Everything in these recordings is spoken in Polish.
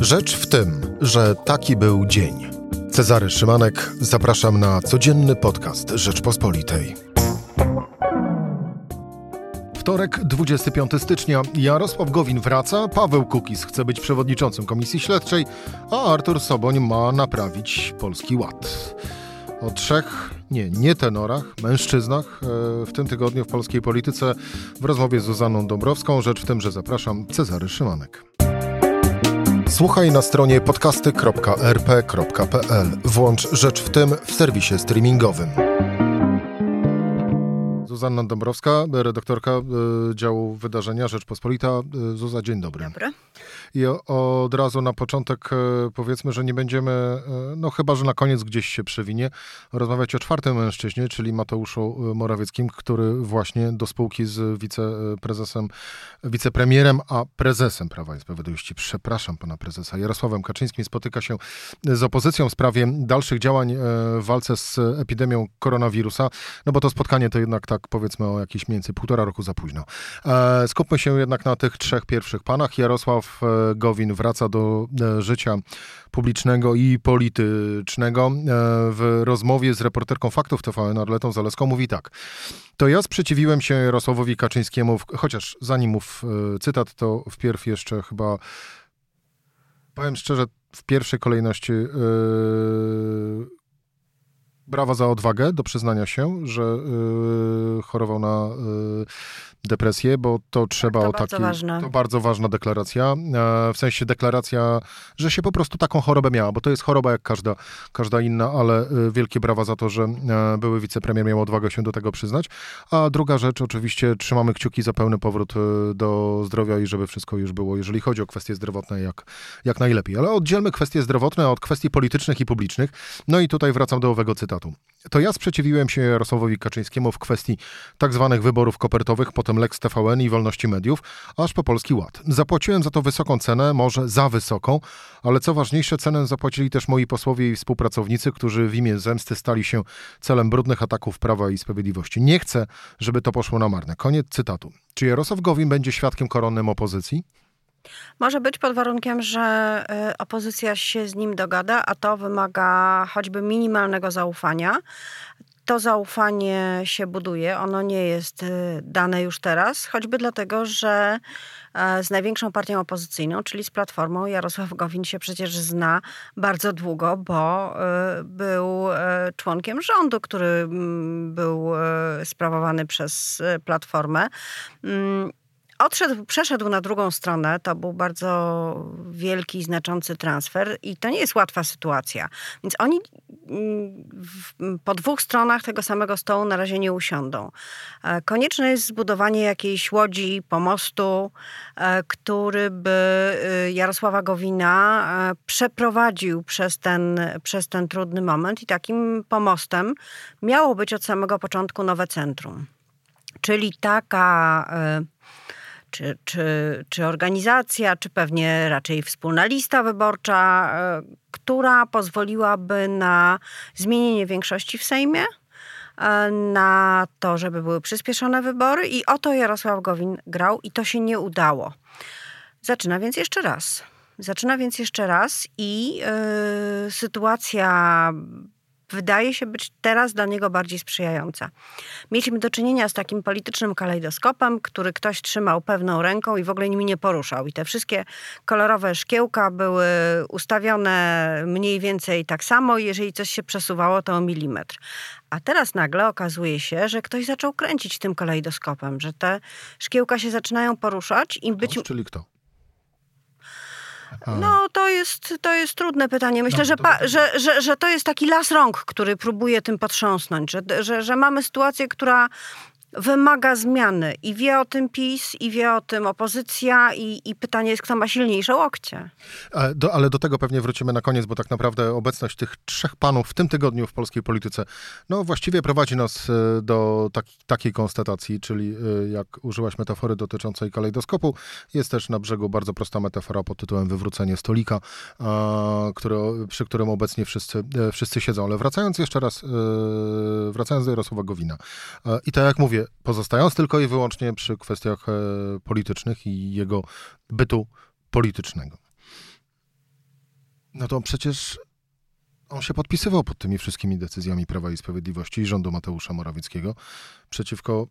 Rzecz w tym, że taki był dzień. Cezary Szymanek, zapraszam na codzienny podcast Rzeczpospolitej. Wtorek, 25 stycznia. Jarosław Gowin wraca, Paweł Kukiz chce być przewodniczącym Komisji Śledczej, a Artur Soboń ma naprawić Polski Ład. O trzech, nie tenorach, mężczyznach w tym tygodniu w polskiej polityce w rozmowie z Zuzanną Dąbrowską. Rzecz w tym, że zapraszam, Cezary Szymanek. Słuchaj na stronie podcasty.rp.pl. Włącz Rzecz w tym w serwisie streamingowym. Zuzanna Dąbrowska, redaktorka działu Wydarzenia Rzeczpospolita. Zuza, dzień dobry. Dobra. I od razu na początek powiedzmy, że nie będziemy, no chyba że na koniec gdzieś się przewinie, rozmawiać o czwartym mężczyźnie, czyli Mateuszu Morawieckim, który właśnie do spółki z wicepremierem, a prezesem Prawa i Sprawiedliwości, przepraszam pana prezesa, Jarosławem Kaczyńskim, spotyka się z opozycją w sprawie dalszych działań w walce z epidemią koronawirusa. No bo to spotkanie to jednak tak powiedzmy o jakieś mniej więcej półtora roku za późno. Skupmy się jednak na tych trzech pierwszych panach. Jarosław Gowin wraca do życia publicznego i politycznego. W rozmowie z reporterką Faktów TVN Arletą Zaleską mówi tak. To ja sprzeciwiłem się Jarosławowi Kaczyńskiemu, chociaż zanim mów cytat, to wpierw jeszcze chyba, powiem szczerze, w pierwszej kolejności brawa za odwagę do przyznania się, że chorował na depresję, bo to trzeba o takiej... To bardzo ważna deklaracja. W sensie deklaracja, że się po prostu taką chorobę miała, bo to jest choroba jak każda inna, ale wielkie brawa za to, że były wicepremier miał odwagę się do tego przyznać. A druga rzecz, oczywiście trzymamy kciuki za pełny powrót do zdrowia i żeby wszystko już było, jeżeli chodzi o kwestie zdrowotne, jak najlepiej. Ale oddzielmy kwestie zdrowotne od kwestii politycznych i publicznych. No i tutaj wracam do owego cytatu. To ja sprzeciwiłem się Jarosławowi Kaczyńskiemu w kwestii tak zwanych wyborów kopertowych, potem Lex TVN i wolności mediów, aż po Polski Ład. Zapłaciłem za to wysoką cenę, może za wysoką, ale co ważniejsze, cenę zapłacili też moi posłowie i współpracownicy, którzy w imię zemsty stali się celem brudnych ataków Prawa i Sprawiedliwości. Nie chcę, żeby to poszło na marne. Koniec cytatu. Czy Jarosław Gowin będzie świadkiem koronnym opozycji? Może być, pod warunkiem, że opozycja się z nim dogada, a to wymaga choćby minimalnego zaufania. To zaufanie się buduje, ono nie jest dane już teraz, choćby dlatego, że z największą partią opozycyjną, czyli z Platformą, Jarosław Gowin się przecież zna bardzo długo, bo był członkiem rządu, który był sprawowany przez Platformę. Przeszedł na drugą stronę, to był bardzo wielki i znaczący transfer i to nie jest łatwa sytuacja. Więc oni po dwóch stronach tego samego stołu na razie nie usiądą. Konieczne jest zbudowanie jakiejś łodzi, pomostu, który by Jarosława Gowina przeprowadził przez ten trudny moment i takim pomostem miało być od samego początku nowe centrum. Czyli taka... Czy organizacja, czy pewnie raczej wspólna lista wyborcza, która pozwoliłaby na zmienienie większości w Sejmie, na to, żeby były przyspieszone wybory i o to Jarosław Gowin grał i to się nie udało. Zaczyna więc jeszcze raz i sytuacja... wydaje się być teraz dla niego bardziej sprzyjająca. Mieliśmy do czynienia z takim politycznym kalejdoskopem, który ktoś trzymał pewną ręką i w ogóle nimi nie poruszał. I te wszystkie kolorowe szkiełka były ustawione mniej więcej tak samo. Jeżeli coś się przesuwało, to o milimetr. A teraz nagle okazuje się, że ktoś zaczął kręcić tym kalejdoskopem, że te szkiełka się zaczynają poruszać i być... Czyli kto? No, to jest trudne pytanie. Myślę, że to jest taki las rąk, który próbuje tym potrząsnąć, że mamy sytuację, która wymaga zmiany i wie o tym PiS, i wie o tym opozycja i pytanie jest, kto ma silniejsze łokcie. Ale do tego pewnie wrócimy na koniec, bo tak naprawdę obecność tych trzech panów w tym tygodniu w polskiej polityce no właściwie prowadzi nas do takiej konstatacji, czyli jak użyłaś metafory dotyczącej kalejdoskopu, jest też na brzegu bardzo prosta metafora pod tytułem wywrócenie stolika, przy którym obecnie wszyscy siedzą. Ale wracając do Jarosława Gowina i tak jak mówię, pozostając tylko i wyłącznie przy kwestiach politycznych i jego bytu politycznego. No to przecież on się podpisywał pod tymi wszystkimi decyzjami Prawa i Sprawiedliwości i rządu Mateusza Morawieckiego, przeciwko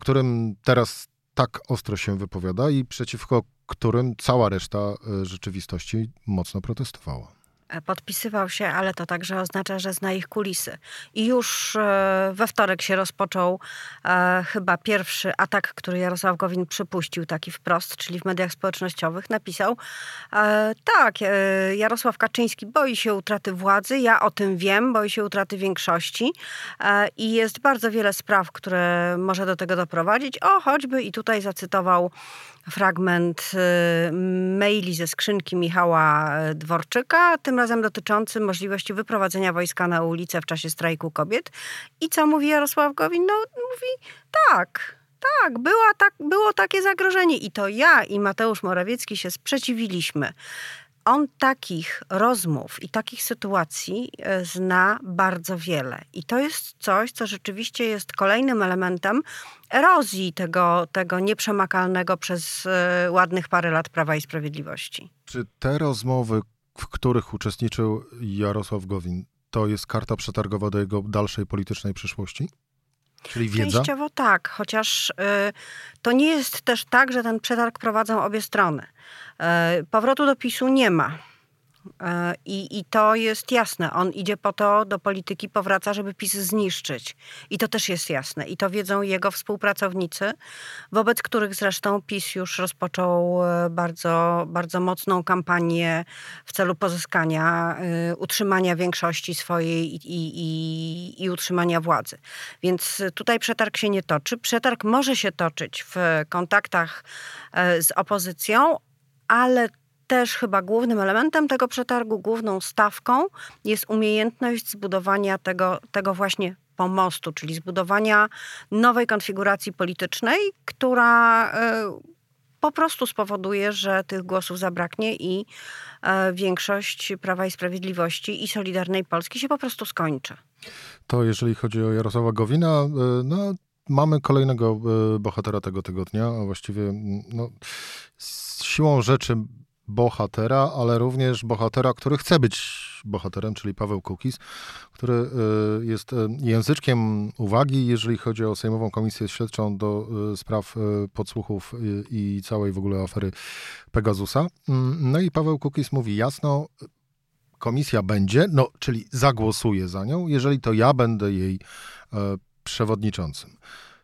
którym teraz tak ostro się wypowiada i przeciwko którym cała reszta rzeczywistości mocno protestowała. Podpisywał się, ale to także oznacza, że zna ich kulisy. I już we wtorek się rozpoczął chyba pierwszy atak, który Jarosław Gowin przypuścił taki wprost, czyli w mediach społecznościowych. Napisał, Jarosław Kaczyński boi się utraty władzy, ja o tym wiem, boi się utraty większości i jest bardzo wiele spraw, które może do tego doprowadzić. O, choćby i tutaj zacytował fragment maili ze skrzynki Michała Dworczyka, tym razem dotyczący możliwości wyprowadzenia wojska na ulicę w czasie strajku kobiet. I co mówi Jarosław Gowin? No mówi tak, było takie zagrożenie i to ja i Mateusz Morawiecki się sprzeciwiliśmy. On takich rozmów i takich sytuacji zna bardzo wiele. I to jest coś, co rzeczywiście jest kolejnym elementem erozji tego nieprzemakalnego przez ładnych parę lat Prawa i Sprawiedliwości. Czy te rozmowy, w których uczestniczył Jarosław Gowin, to jest karta przetargowa do jego dalszej politycznej przyszłości? Czyli wiedza? Częściowo tak, chociaż to nie jest też tak, że ten przetarg prowadzą obie strony. Powrotu do PiS-u nie ma. I to jest jasne. On idzie po to do polityki, powraca, żeby PiS zniszczyć. I to też jest jasne. I to wiedzą jego współpracownicy, wobec których zresztą PiS już rozpoczął bardzo, bardzo mocną kampanię w celu pozyskania, utrzymania większości swojej i utrzymania władzy. Więc tutaj przetarg się nie toczy. Przetarg może się toczyć w kontaktach z opozycją, ale też chyba głównym elementem tego przetargu, główną stawką jest umiejętność zbudowania tego właśnie pomostu, czyli zbudowania nowej konfiguracji politycznej, która po prostu spowoduje, że tych głosów zabraknie i większość Prawa i Sprawiedliwości i Solidarnej Polski się po prostu skończy. To jeżeli chodzi o Jarosława Gowina, no mamy kolejnego bohatera tego tygodnia, a właściwie no, z siłą rzeczy bohatera, ale również bohatera, który chce być bohaterem, czyli Paweł Kukiz, który jest języczkiem uwagi, jeżeli chodzi o Sejmową Komisję Śledczą do spraw podsłuchów i całej w ogóle afery Pegasusa. No i Paweł Kukiz mówi jasno, komisja będzie, no czyli zagłosuję za nią, jeżeli to ja będę jej przewodniczącym.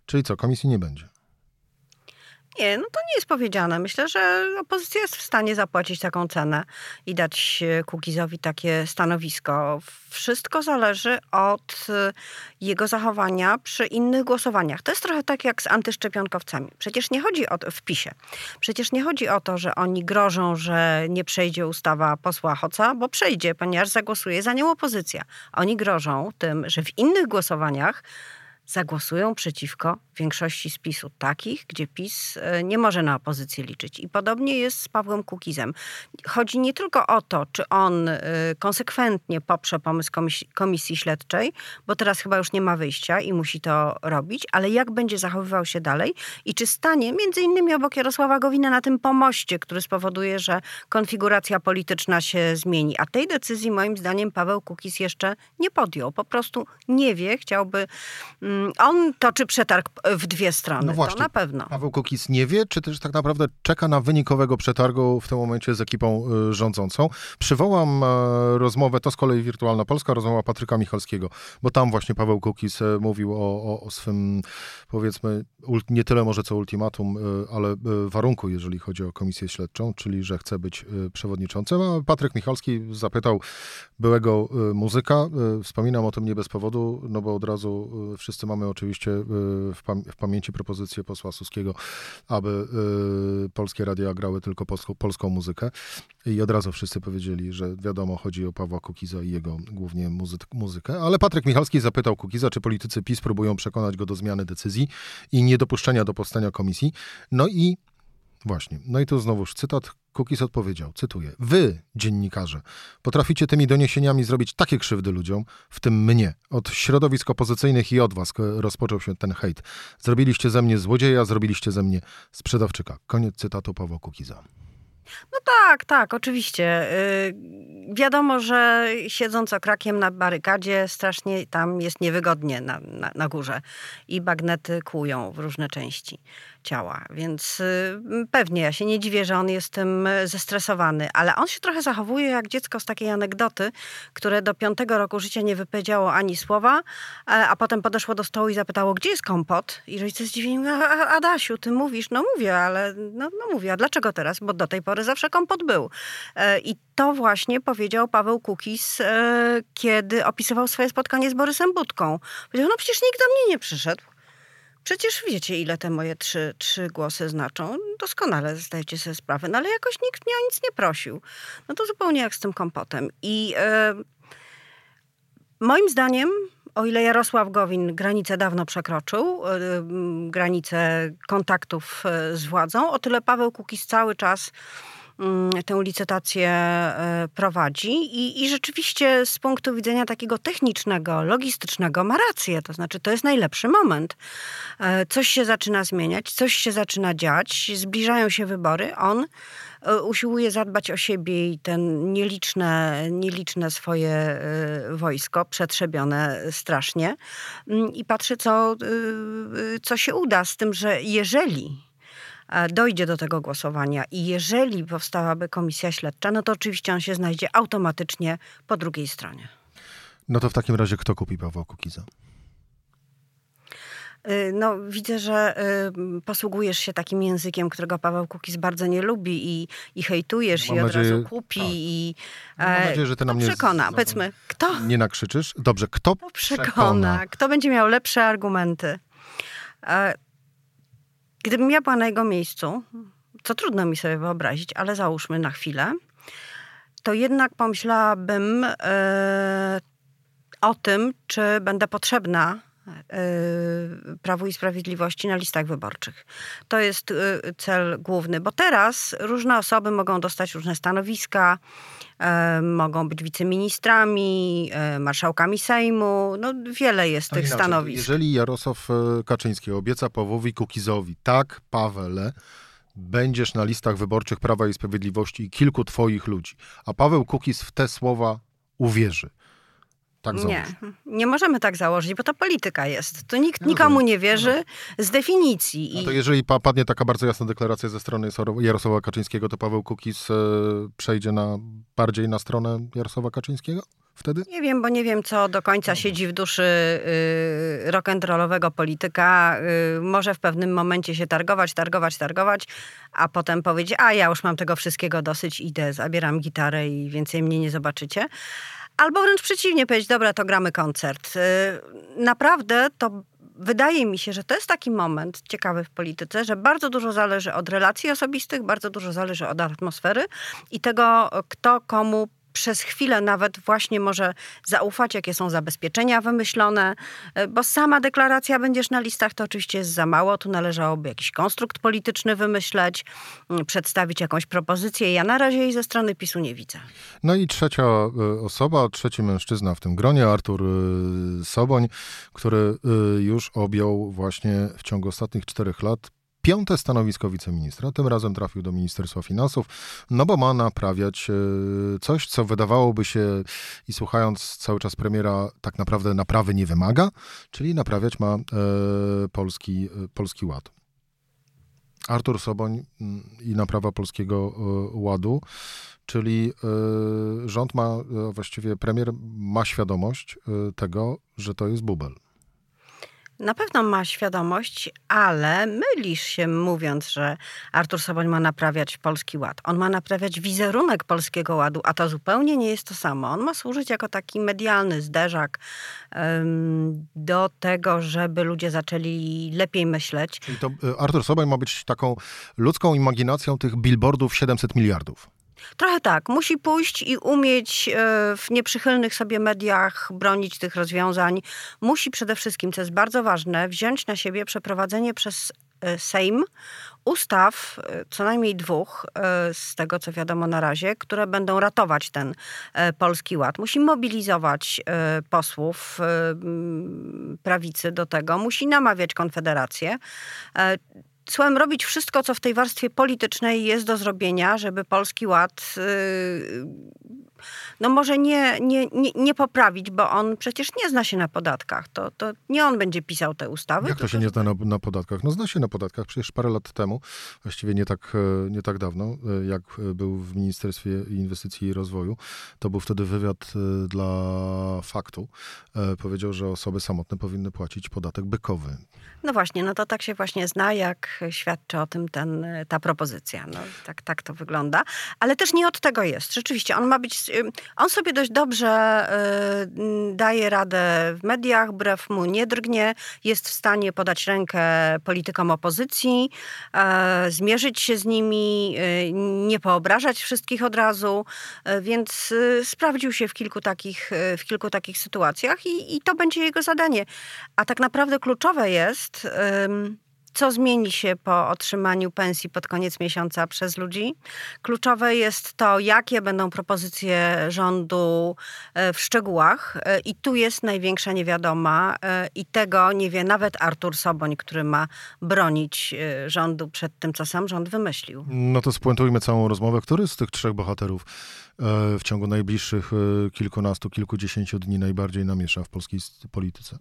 Czyli co, komisji nie będzie? Nie, no to nie jest powiedziane. Myślę, że opozycja jest w stanie zapłacić taką cenę i dać Kukizowi takie stanowisko. Wszystko zależy od jego zachowania przy innych głosowaniach. To jest trochę tak jak z antyszczepionkowcami. Przecież nie chodzi o to w PiS-ie. Przecież nie chodzi o to, że oni grożą, że nie przejdzie ustawa posła Hoca, bo przejdzie, ponieważ zagłosuje za nią opozycja. Oni grożą tym, że w innych głosowaniach zagłosują przeciwko większości z PiS-u, takich, gdzie PiS nie może na opozycję liczyć. I podobnie jest z Pawłem Kukizem. Chodzi nie tylko o to, czy on konsekwentnie poprze pomysł komisji śledczej, bo teraz chyba już nie ma wyjścia i musi to robić, ale jak będzie zachowywał się dalej i czy stanie między innymi obok Jarosława Gowina na tym pomoście, który spowoduje, że konfiguracja polityczna się zmieni. A tej decyzji moim zdaniem Paweł Kukiz jeszcze nie podjął. Po prostu nie wie, chciałby... On toczy przetarg w dwie strony, no właśnie, to na pewno. Paweł Kukiz nie wie, czy też tak naprawdę czeka na wynikowego przetargu w tym momencie z ekipą rządzącą. Przywołam rozmowę, to z kolei Wirtualna Polska, rozmowa Patryka Michalskiego, bo tam właśnie Paweł Kukiz mówił o swym, powiedzmy, nie tyle może co ultimatum, ale warunku, jeżeli chodzi o komisję śledczą, czyli że chce być przewodniczącym, a Patryk Michalski zapytał byłego muzyka, wspominam o tym nie bez powodu, no bo od razu wszyscy mamy oczywiście w pamięci propozycję posła Suskiego, aby polskie radia grały tylko polską muzykę. I od razu wszyscy powiedzieli, że wiadomo, chodzi o Pawła Kukiza i jego głównie muzykę. Ale Patryk Michalski zapytał Kukiza, czy politycy PiS próbują przekonać go do zmiany decyzji i niedopuszczenia do powstania komisji. No i właśnie, no i tu znowuż cytat. Kukiz odpowiedział, cytuję, wy, dziennikarze, potraficie tymi doniesieniami zrobić takie krzywdy ludziom, w tym mnie. Od środowisk opozycyjnych i od was rozpoczął się ten hejt. Zrobiliście ze mnie złodzieja, zrobiliście ze mnie sprzedawczyka. Koniec cytatu Pawła Kukiza. No tak, oczywiście. Wiadomo, że siedząc okrakiem na barykadzie strasznie tam jest niewygodnie na górze i bagnety kłują w różne części ciała, więc pewnie ja się nie dziwię, że on jest tym zestresowany, ale on się trochę zachowuje jak dziecko z takiej anegdoty, które do 5 roku życia nie wypowiedziało ani słowa, a potem podeszło do stołu i zapytało, gdzie jest kompot? I rodzice zdziwieni, Adasiu, ty mówisz? No mówię, ale mówię, a dlaczego teraz? Bo do tej pory zawsze kompot był. I to właśnie powiedział Paweł Kukiz, kiedy opisywał swoje spotkanie z Borysem Budką. Powiedział, no przecież nikt do mnie nie przyszedł. Przecież wiecie, ile te moje trzy głosy znaczą. Doskonale zdajecie sobie sprawę. No ale jakoś nikt mnie o nic nie prosił. No to zupełnie jak z tym kompotem. I moim zdaniem, o ile Jarosław Gowin granicę dawno przekroczył, granicę kontaktów z władzą, o tyle Paweł Kukiz cały czas tę licytację prowadzi i rzeczywiście z punktu widzenia takiego technicznego, logistycznego ma rację, to znaczy to jest najlepszy moment. Coś się zaczyna zmieniać, coś się zaczyna dziać, zbliżają się wybory, on usiłuje zadbać o siebie i ten nieliczne swoje wojsko, przetrzebione strasznie i patrzy co się uda, z tym, że jeżeli dojdzie do tego głosowania i jeżeli powstałaby komisja śledcza, no to oczywiście on się znajdzie automatycznie po drugiej stronie. No to w takim razie kto kupi Pawła Kukiza? No widzę, że posługujesz się takim językiem, którego Paweł Kukiz bardzo nie lubi i hejtujesz i od razu kupi i mam nadzieję, że ty nam przekona. Powiedzmy, kto? Nie nakrzyczysz? Dobrze, kto przekona? Kto będzie miał lepsze argumenty? Gdybym ja była na jego miejscu, co trudno mi sobie wyobrazić, ale załóżmy na chwilę, to jednak pomyślałabym o tym, czy będę potrzebna Prawu i Sprawiedliwości na listach wyborczych. To jest cel główny, bo teraz różne osoby mogą dostać różne stanowiska, mogą być wiceministrami, marszałkami Sejmu. No wiele jest tych stanowisk. Jeżeli Jarosław Kaczyński obieca Pawłowi Kukizowi, tak Pawele, będziesz na listach wyborczych Prawa i Sprawiedliwości i kilku twoich ludzi, a Paweł Kukiz w te słowa uwierzy. Tak nie możemy tak założyć, bo to polityka jest. To nikt nikomu nie wierzy z definicji. No to jeżeli padnie taka bardzo jasna deklaracja ze strony Jarosława Kaczyńskiego, to Paweł Kukiz przejdzie bardziej na stronę Jarosława Kaczyńskiego wtedy? Nie wiem, bo nie wiem, co do końca siedzi w duszy rock'n'rollowego polityka. Może w pewnym momencie się targować, a potem powiedzieć, ja już mam tego wszystkiego dosyć, idę, zabieram gitarę i więcej mnie nie zobaczycie. Albo wręcz przeciwnie, powiedzieć, dobra, to gramy koncert. Naprawdę to wydaje mi się, że to jest taki moment ciekawy w polityce, że bardzo dużo zależy od relacji osobistych, bardzo dużo zależy od atmosfery i tego, kto komu przez chwilę nawet właśnie może zaufać, jakie są zabezpieczenia wymyślone, bo sama deklaracja będziesz na listach, to oczywiście jest za mało. Tu należałoby jakiś konstrukt polityczny wymyśleć, przedstawić jakąś propozycję. Ja na razie jej ze strony PiS-u nie widzę. No i trzecia osoba, trzeci mężczyzna w tym gronie, Artur Soboń, który już objął właśnie w ciągu ostatnich 4 lat 5. stanowisko wiceministra, tym razem trafił do Ministerstwa Finansów, bo ma naprawiać coś, co wydawałoby się, i słuchając cały czas premiera, tak naprawdę naprawy nie wymaga, czyli naprawiać ma Polski Ład. Artur Soboń i naprawa Polskiego Ładu, czyli rząd ma, właściwie premier ma świadomość tego, że to jest bubel. Na pewno ma świadomość, ale mylisz się mówiąc, że Artur Soboń ma naprawiać Polski Ład. On ma naprawiać wizerunek Polskiego Ładu, a to zupełnie nie jest to samo. On ma służyć jako taki medialny zderzak do tego, żeby ludzie zaczęli lepiej myśleć. Czyli to Artur Soboń ma być taką ludzką imaginacją tych billboardów 700 miliardów. Trochę tak. Musi pójść i umieć w nieprzychylnych sobie mediach bronić tych rozwiązań. Musi przede wszystkim, co jest bardzo ważne, wziąć na siebie przeprowadzenie przez Sejm ustaw, co najmniej 2, z tego co wiadomo na razie, które będą ratować ten Polski Ład. Musi mobilizować posłów prawicy do tego. Musi namawiać Konfederację. Cłem robić wszystko, co w tej warstwie politycznej jest do zrobienia, żeby Polski Ład może nie poprawić, bo on przecież nie zna się na podatkach. To nie on będzie pisał te ustawy. Jak to się nie zna na podatkach? No zna się na podatkach. Przecież parę lat temu, właściwie nie tak dawno, jak był w Ministerstwie Inwestycji i Rozwoju, to był wtedy wywiad dla Faktu. Powiedział, że osoby samotne powinny płacić podatek bykowy. No właśnie, no to tak się właśnie zna, jak świadczy o tym ta propozycja. No, tak to wygląda. Ale też nie od tego jest. Rzeczywiście, on sobie dość dobrze daje radę w mediach, brew mu nie drgnie, jest w stanie podać rękę politykom opozycji, zmierzyć się z nimi, nie poobrażać wszystkich od razu, więc sprawdził się w kilku takich sytuacjach i to będzie jego zadanie. A tak naprawdę kluczowe jest, co zmieni się po otrzymaniu pensji pod koniec miesiąca przez ludzi. Kluczowe jest to, jakie będą propozycje rządu w szczegółach. I tu jest największa niewiadoma i tego nie wie nawet Artur Soboń, który ma bronić rządu przed tym, co sam rząd wymyślił. No to spuentujmy całą rozmowę. Który z tych trzech bohaterów w ciągu najbliższych kilkunastu, kilkudziesięciu dni najbardziej namiesza w polskiej polityce?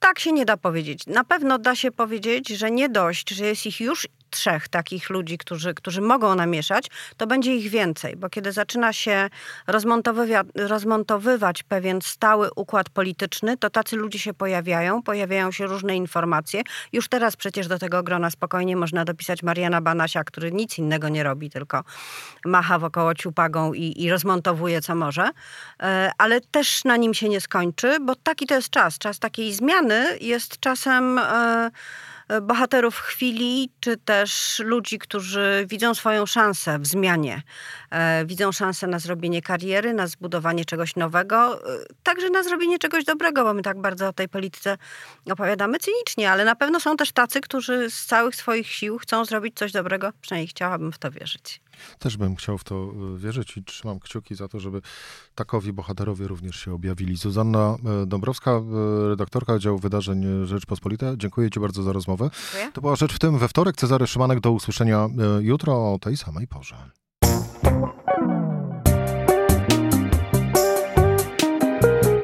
Tak się nie da powiedzieć. Na pewno da się powiedzieć, że nie dość, że jest ich już trzech takich ludzi, którzy mogą namieszać, to będzie ich więcej. Bo kiedy zaczyna się rozmontowywać pewien stały układ polityczny, to tacy ludzie się pojawiają się różne informacje. Już teraz przecież do tego grona spokojnie można dopisać Mariana Banasia, który nic innego nie robi, tylko macha wokoło ciupagą i rozmontowuje co może. Ale też na nim się nie skończy, bo taki to jest czas. Czas takiej zmiany jest czasem bohaterów chwili, czy też ludzi, którzy widzą swoją szansę w zmianie. Widzą szansę na zrobienie kariery, na zbudowanie czegoś nowego, także na zrobienie czegoś dobrego, bo my tak bardzo o tej polityce opowiadamy cynicznie, ale na pewno są też tacy, którzy z całych swoich sił chcą zrobić coś dobrego. Przynajmniej chciałabym w to wierzyć. Też bym chciał w to wierzyć i trzymam kciuki za to, żeby takowi bohaterowie również się objawili. Zuzanna Dąbrowska, redaktorka Działu Wydarzeń Rzeczpospolita. Dziękuję ci bardzo za rozmowę. Dziękuję. To była Rzecz w Tym we wtorek. Cezary Szymanek, do usłyszenia jutro o tej samej porze.